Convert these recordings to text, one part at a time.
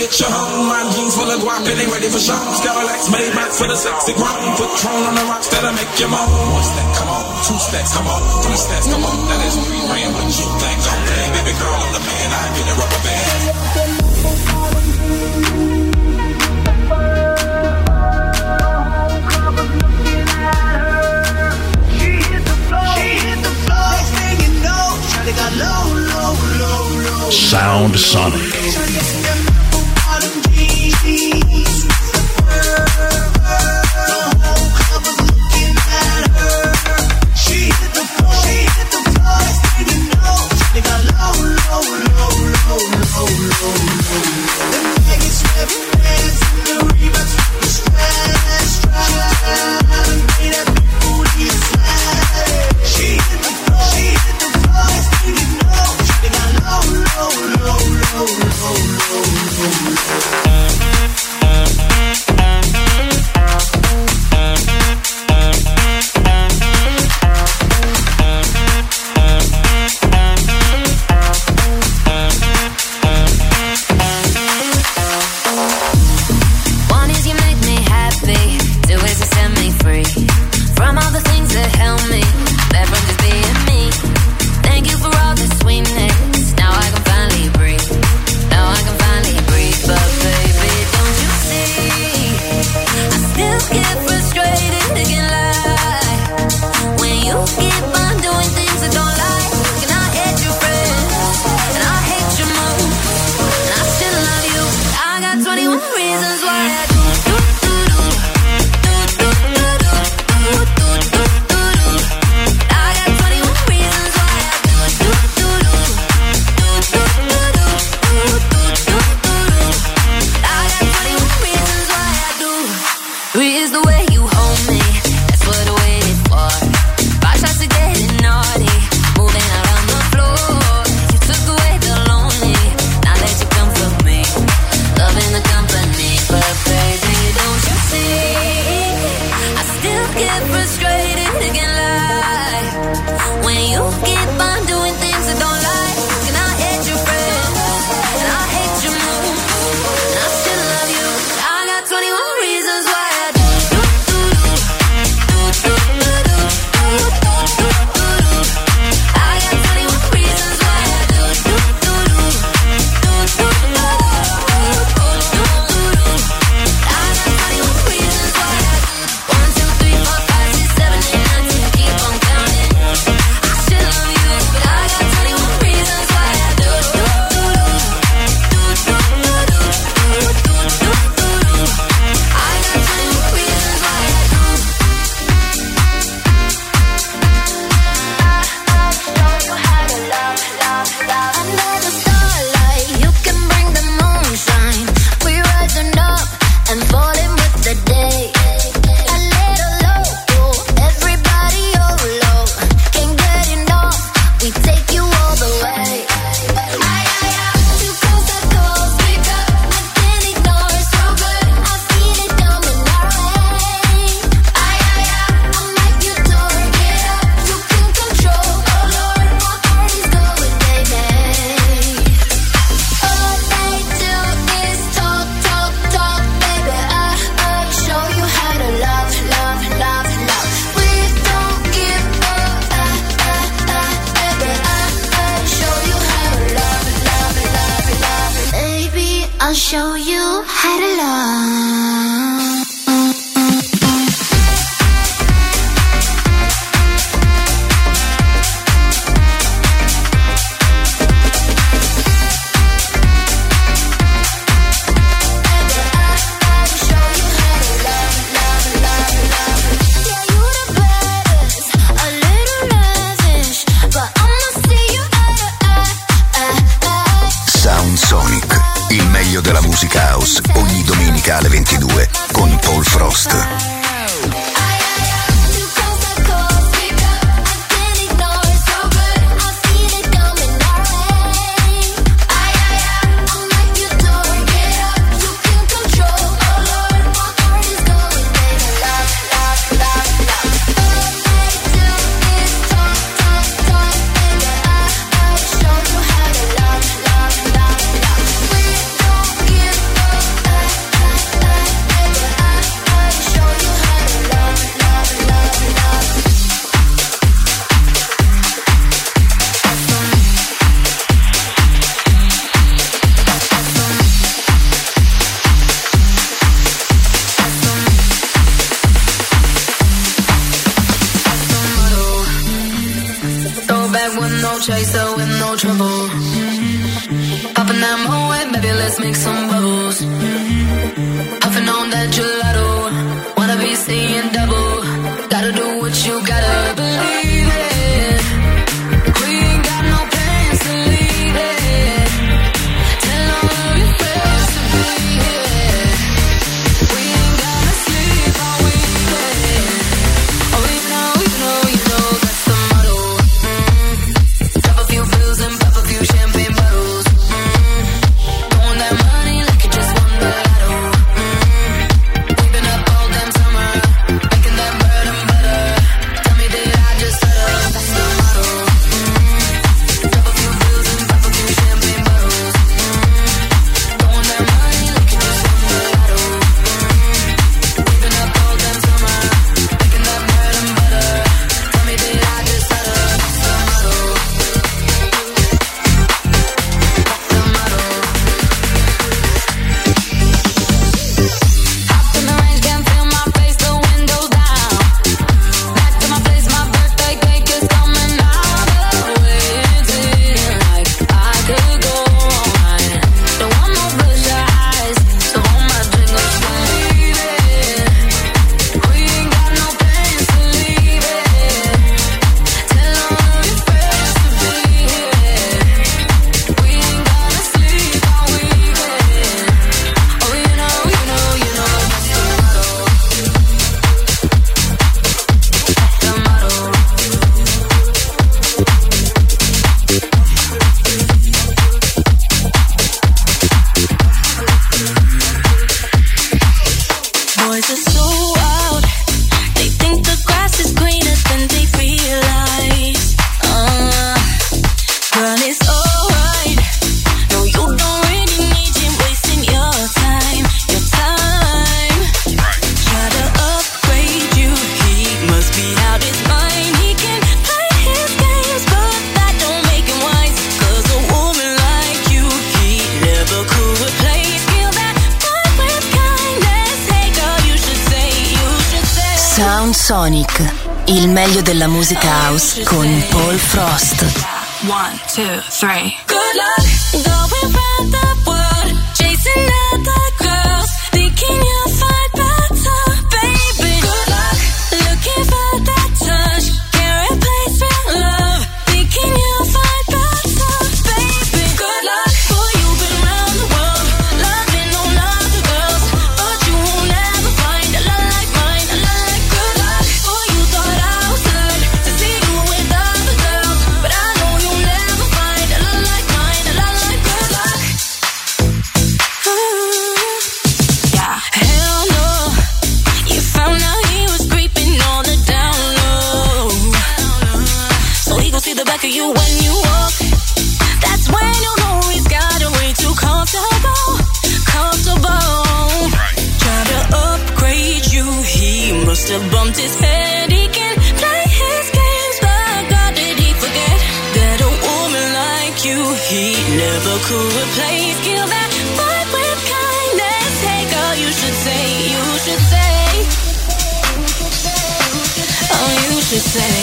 Get your home, my jeans full of guap and they ready for show. Stereolax, made back for the sexy crime. Put Tron on the rocks that'll make you moan. One step, come on, two steps, come on, three steps, come on. That is 3 grand, but you think I'm playing. Baby girl, I'm the man, I get a rubber band. Sound Sonic. Do Sound Sonic, il meglio della musica house con Paul Frost. 1, 2, 3 Good luck, going round the world, chasing other girls, thinking you'll find better, baby. Good luck, looking for that touch, can't replace real love, thinking you'll find better, baby. Good luck, boy, you've been round the world, loving all other girls, but you won't ever find a love like mine, a love like. Good luck, boy, you thought I was good to see you with other girls, but I know you'll never find a love like mine, a love like. Good luck. Ooh, yeah, hell no, you found out he was creeping on the down low, so he gon' see the back of you when you walk. That's when you know he's got a way too comfortable. Try to upgrade you, he must have bumped his head. He can play his games, but God, did he forget that a woman like you he never could replace? Kill that vibe with kindness. should say, oh, you should say,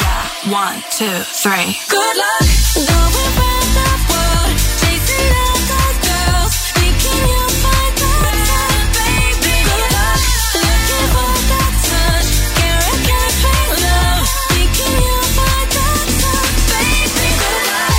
yeah. 1, 2, 3. Good luck going round the world, chasing other girls, thinking you'll find that time, baby. Good luck looking for that touch, can't fake love, thinking you'll find that time, baby. Good luck,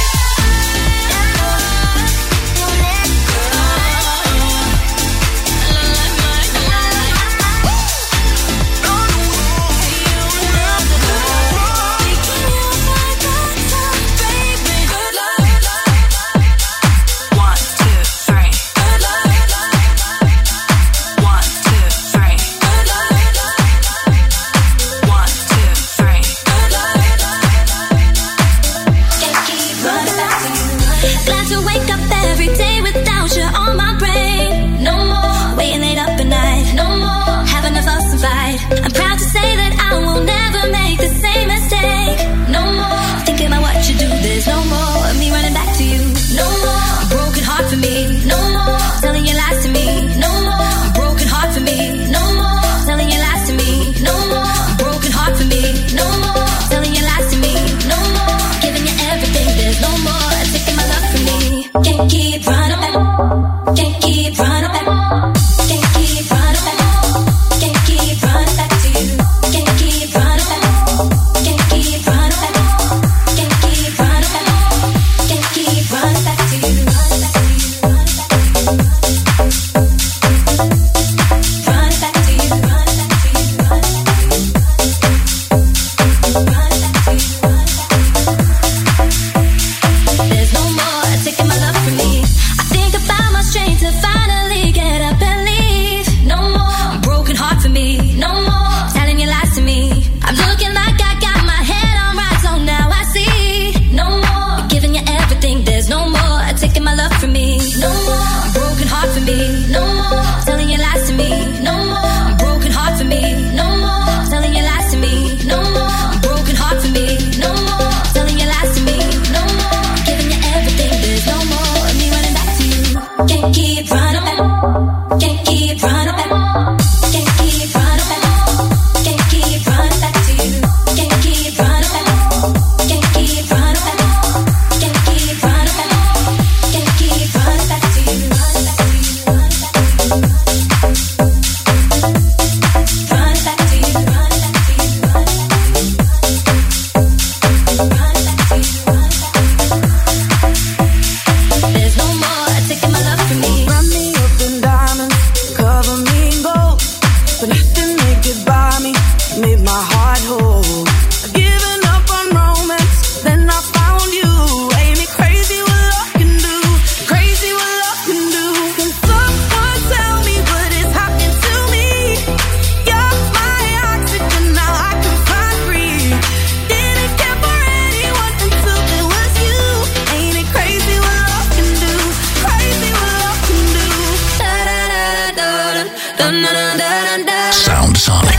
Sound Sonic.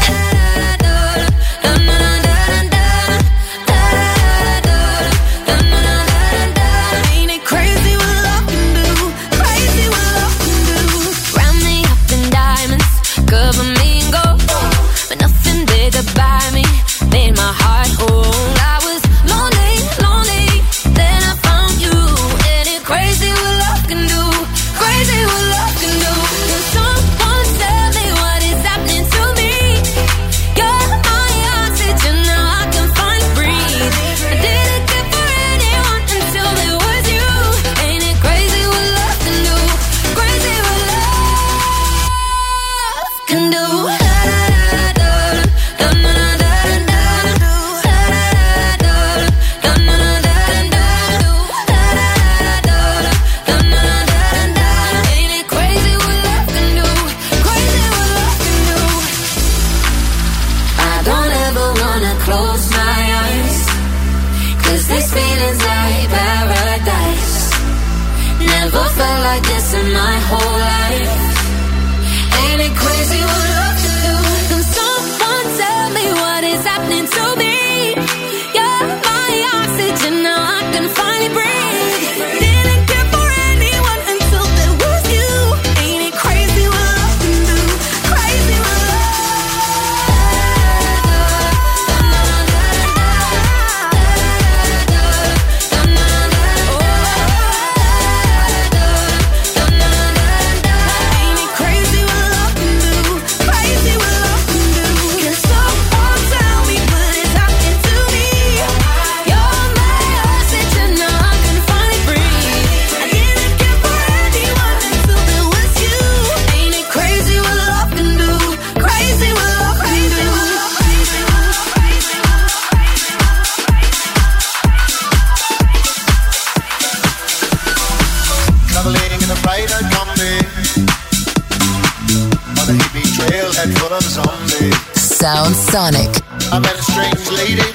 head full of zombies. Sound Sonic. I met a strange lady,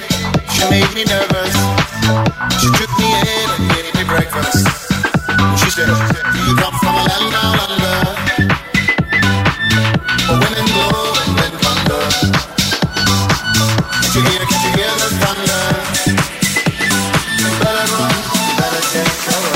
she made me nervous. She took me in and gave me breakfast. She said, do you come from a land down under? Where women go and men plunder. Can't you hear the thunder? You better run, you better take cover.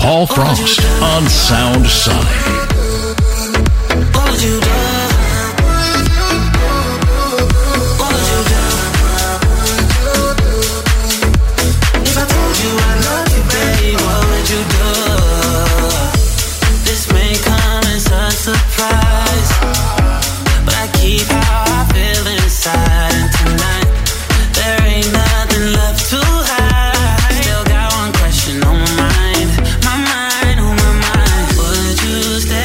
Paul Frost on Sound Sonic. Tuesday.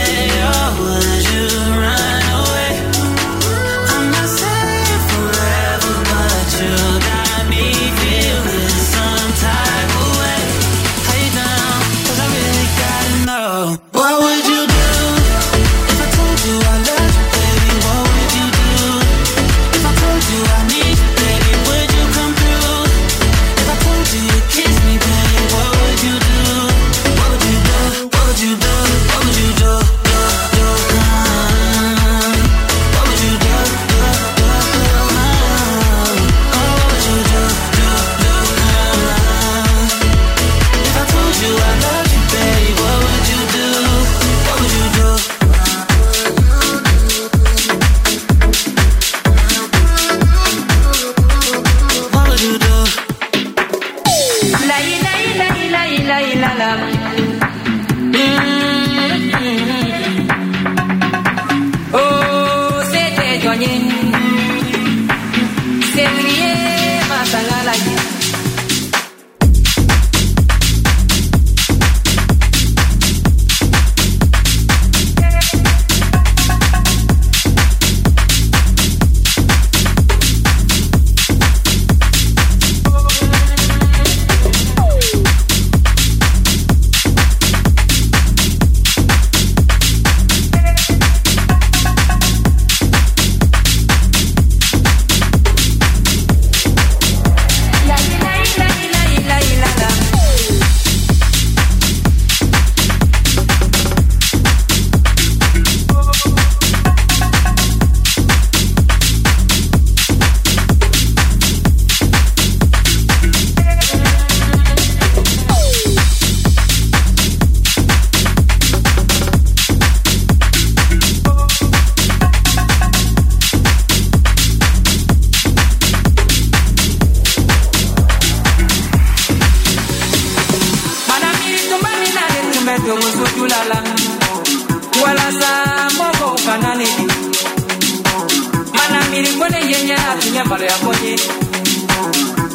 nilikuwa yenye akinya pale hapo nje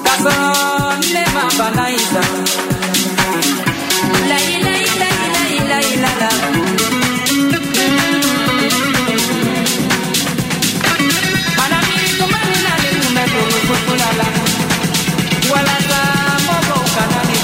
kasone mamba naisa la ila ila ila ila la ana mimi kama nilale kumekulala wala mobo kanani.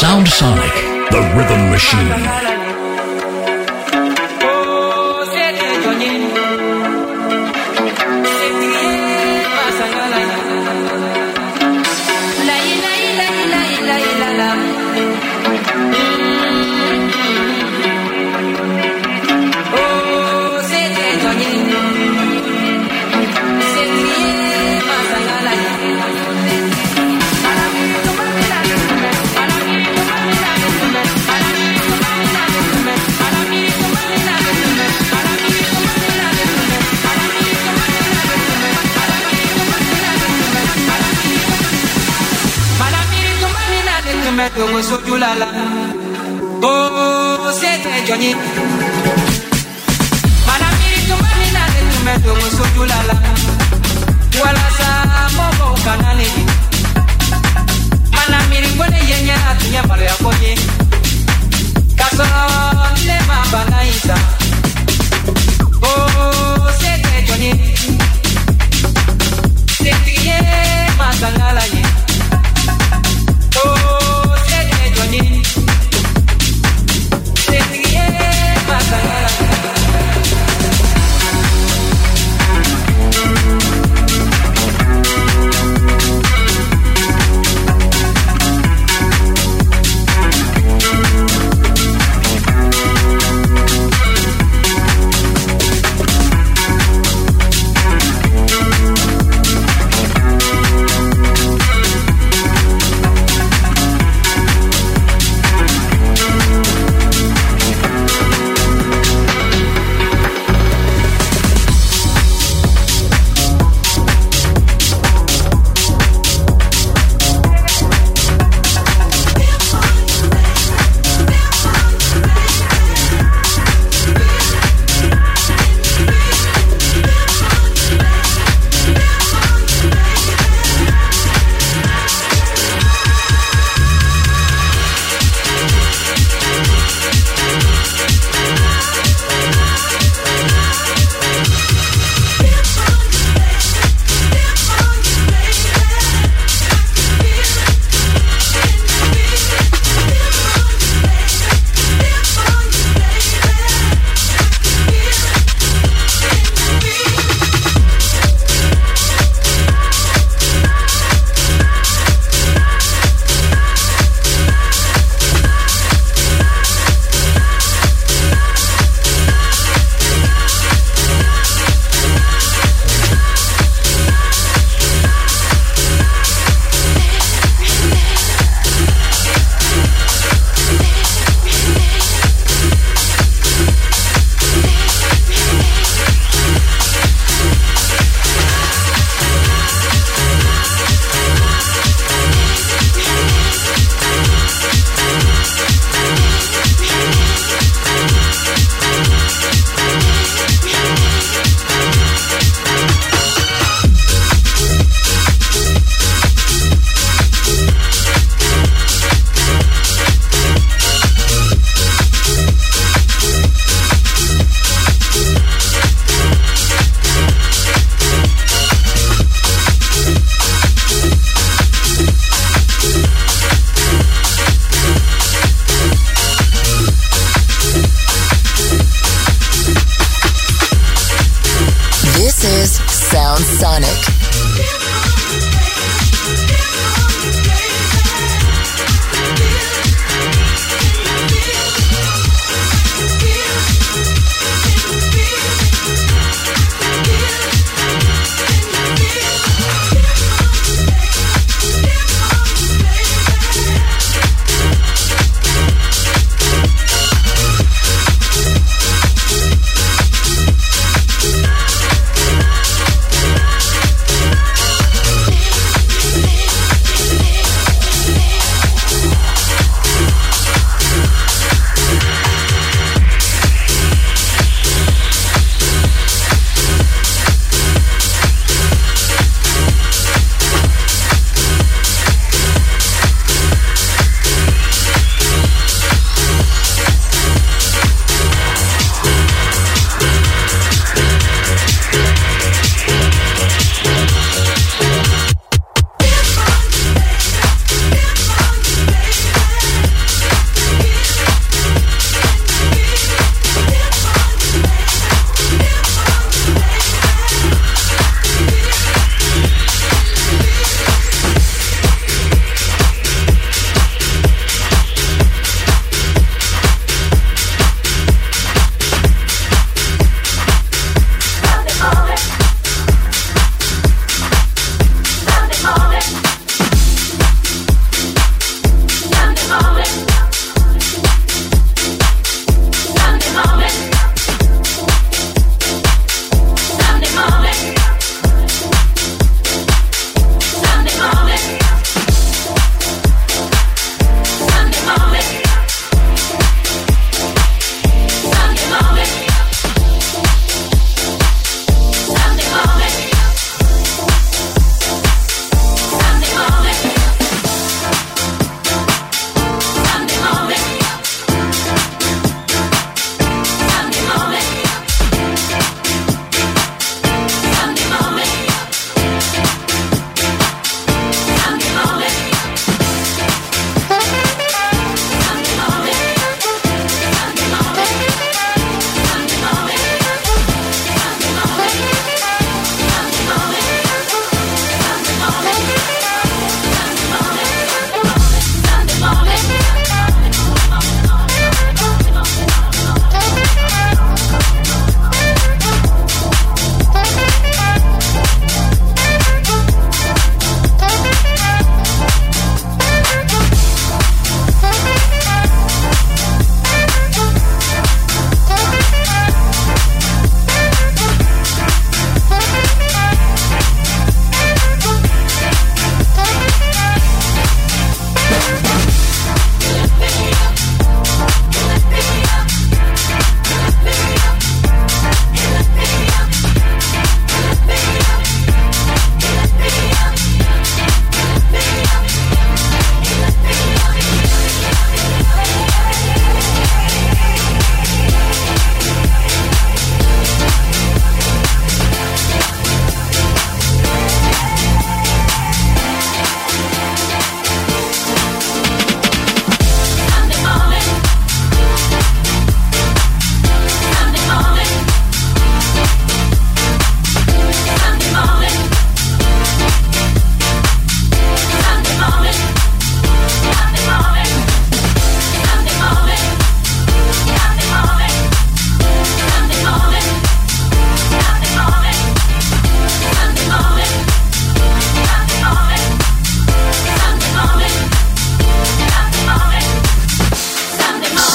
Sound Sonic, the rhythm machine. Come so giù la la, oh siete giorni. Ma la mia domani la del momento come so giù la la, quella sa mo canale. Ma la mia quella yenya tunya pare a foglie. Caso le mamba naisa, oh siete giorni. Senti ye ma sangala ye, oh.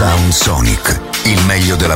Sound Sonic, il meglio della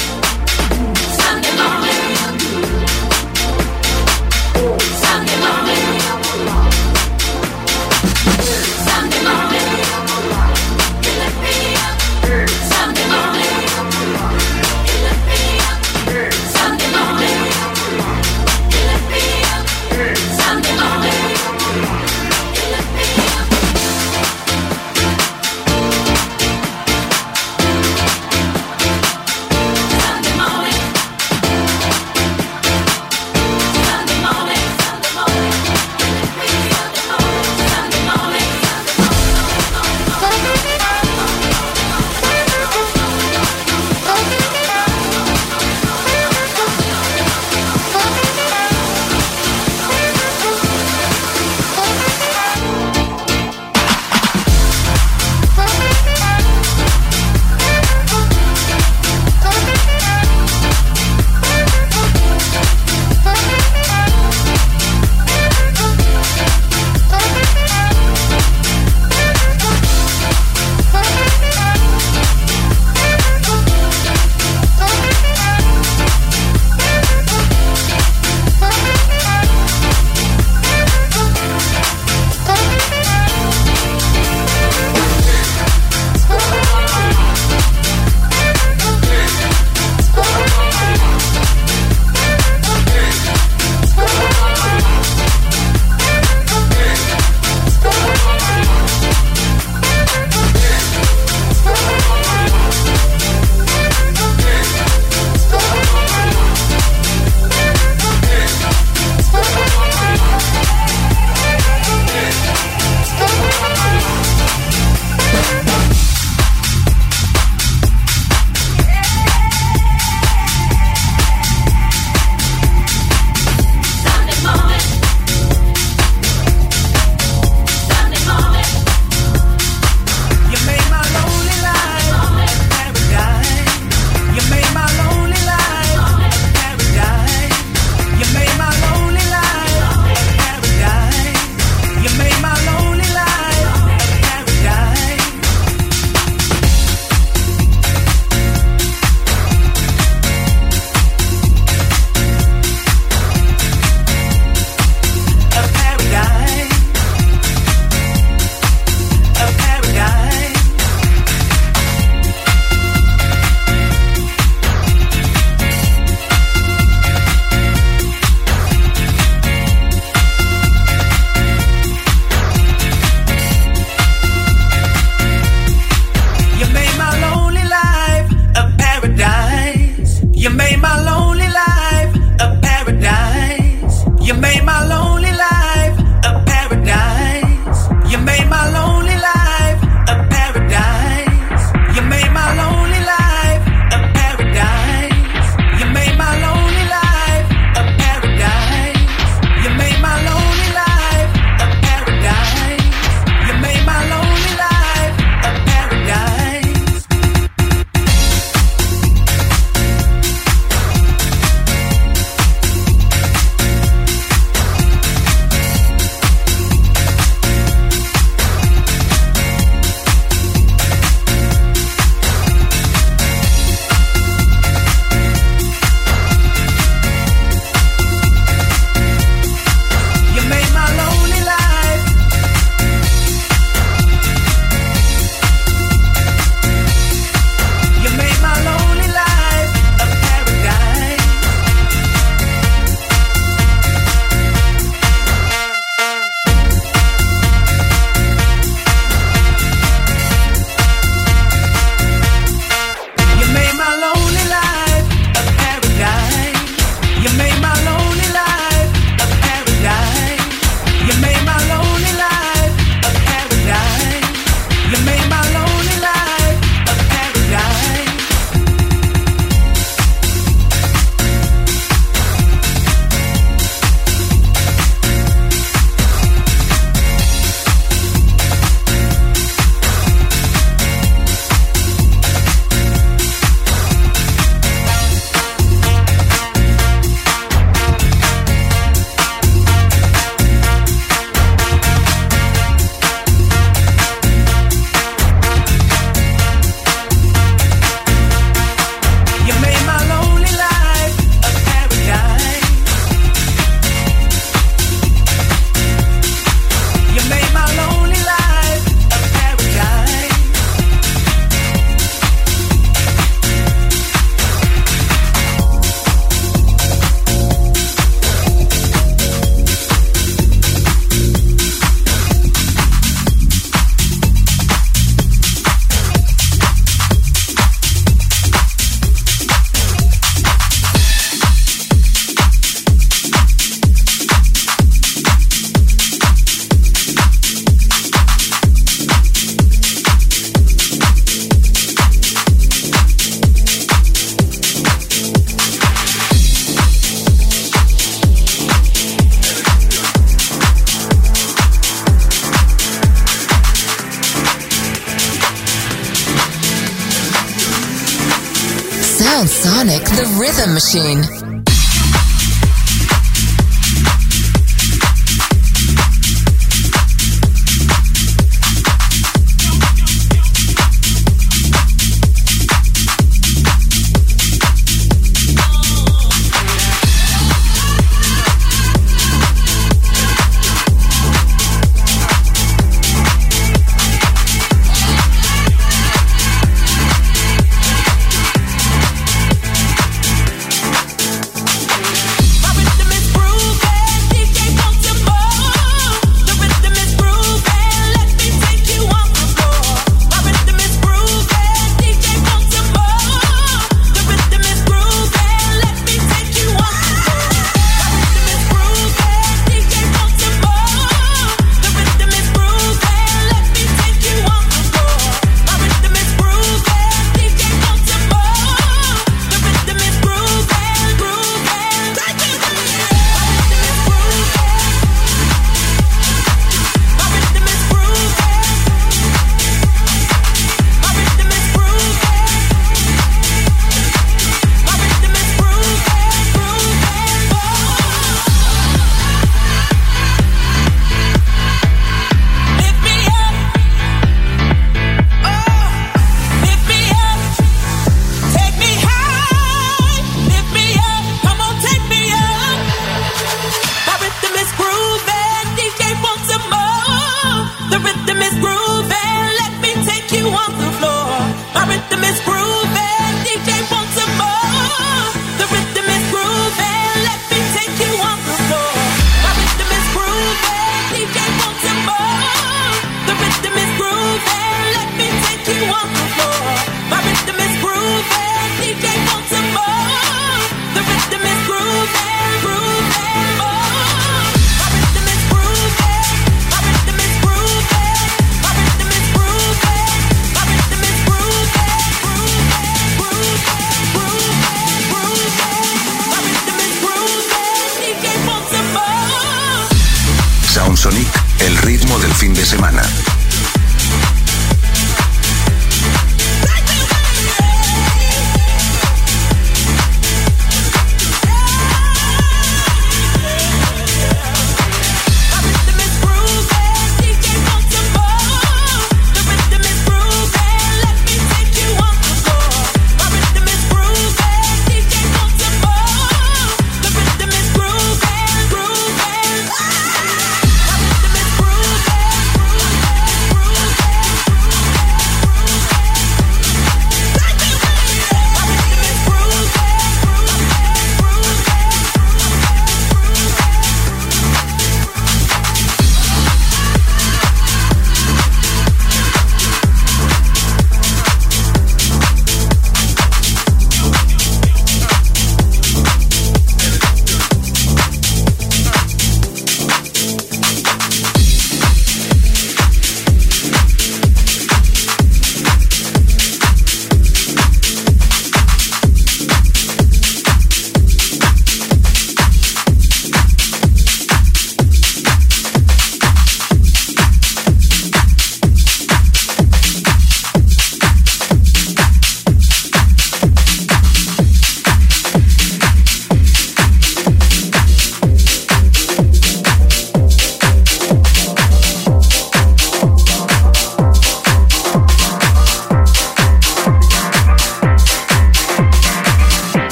Sound Sonic, the rhythm machine.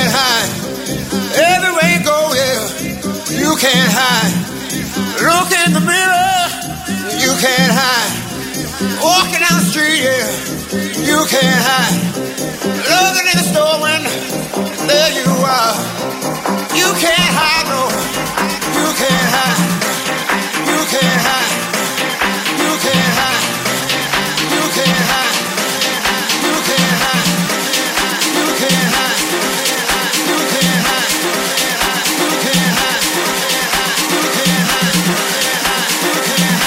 can't hide. Everywhere you go, yeah, you can't hide. Look in the mirror, you can't hide. Walking down the street, yeah, you can't hide. Looking in the store window, there you are. You can't hide, no, you can't hide. You can't hide. You can't hide. You can't hide. You can't hide. You can't hide. You can't hide. You can't hide. You can't hide. You can't hide.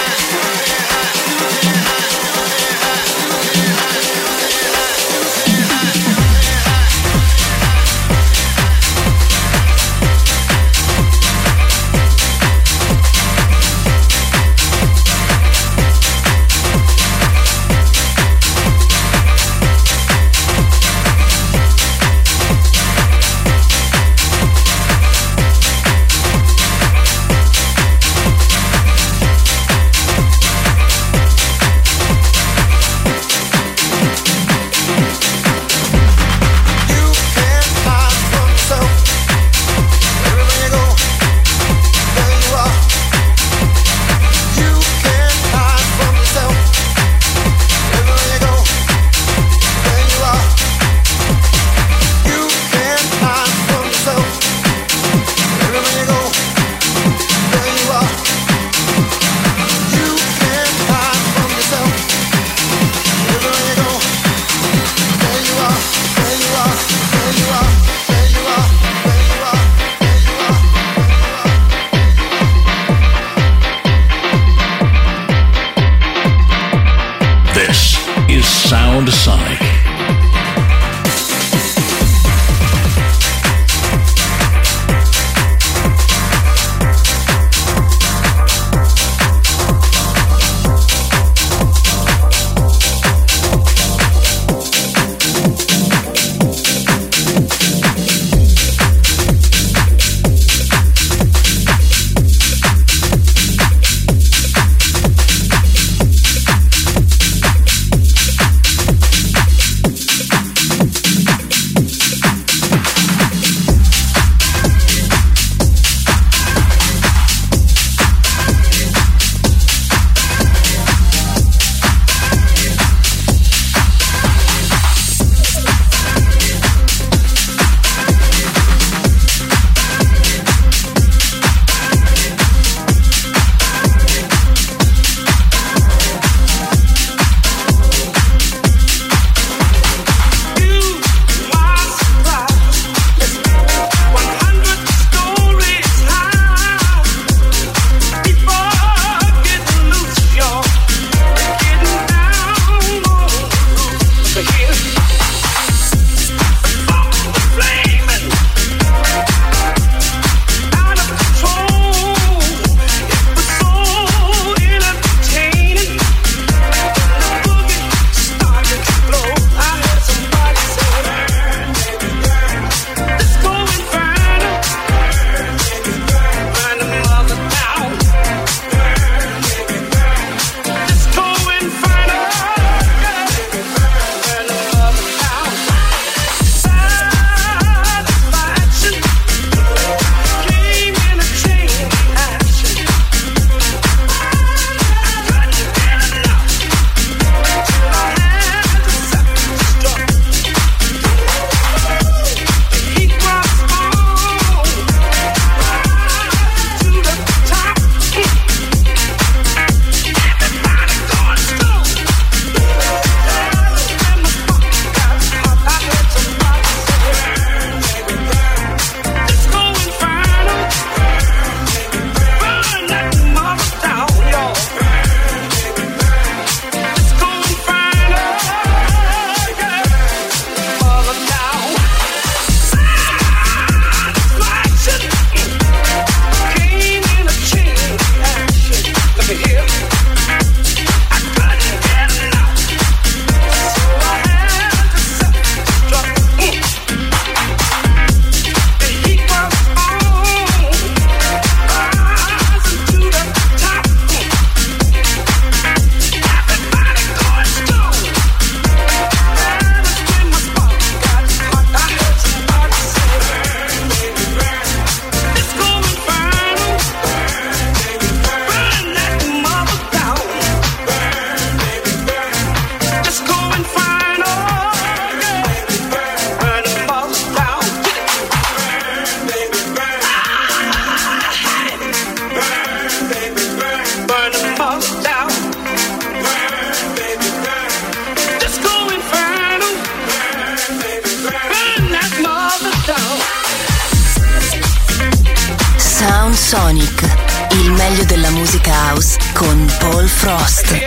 Sound Sonic, il meglio della musica house con Paul Frost.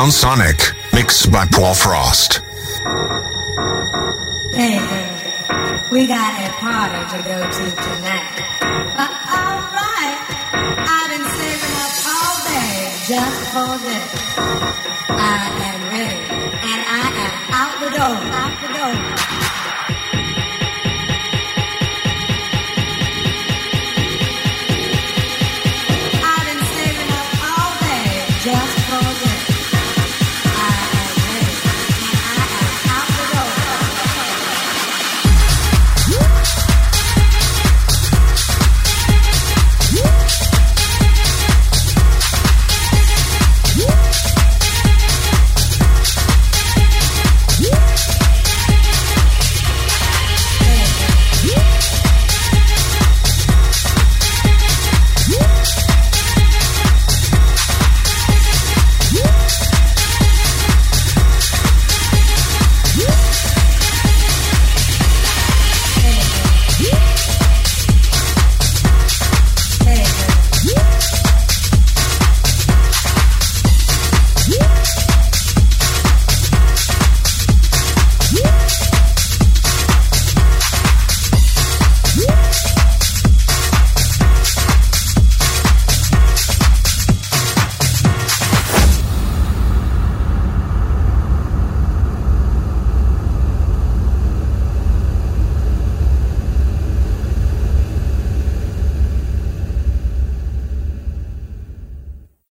Sound Sonic, mixed by Paul Frost. Hey, we got a party to go to tonight. But all right, I've been saving up all day just for this. I am ready, and I am out the door.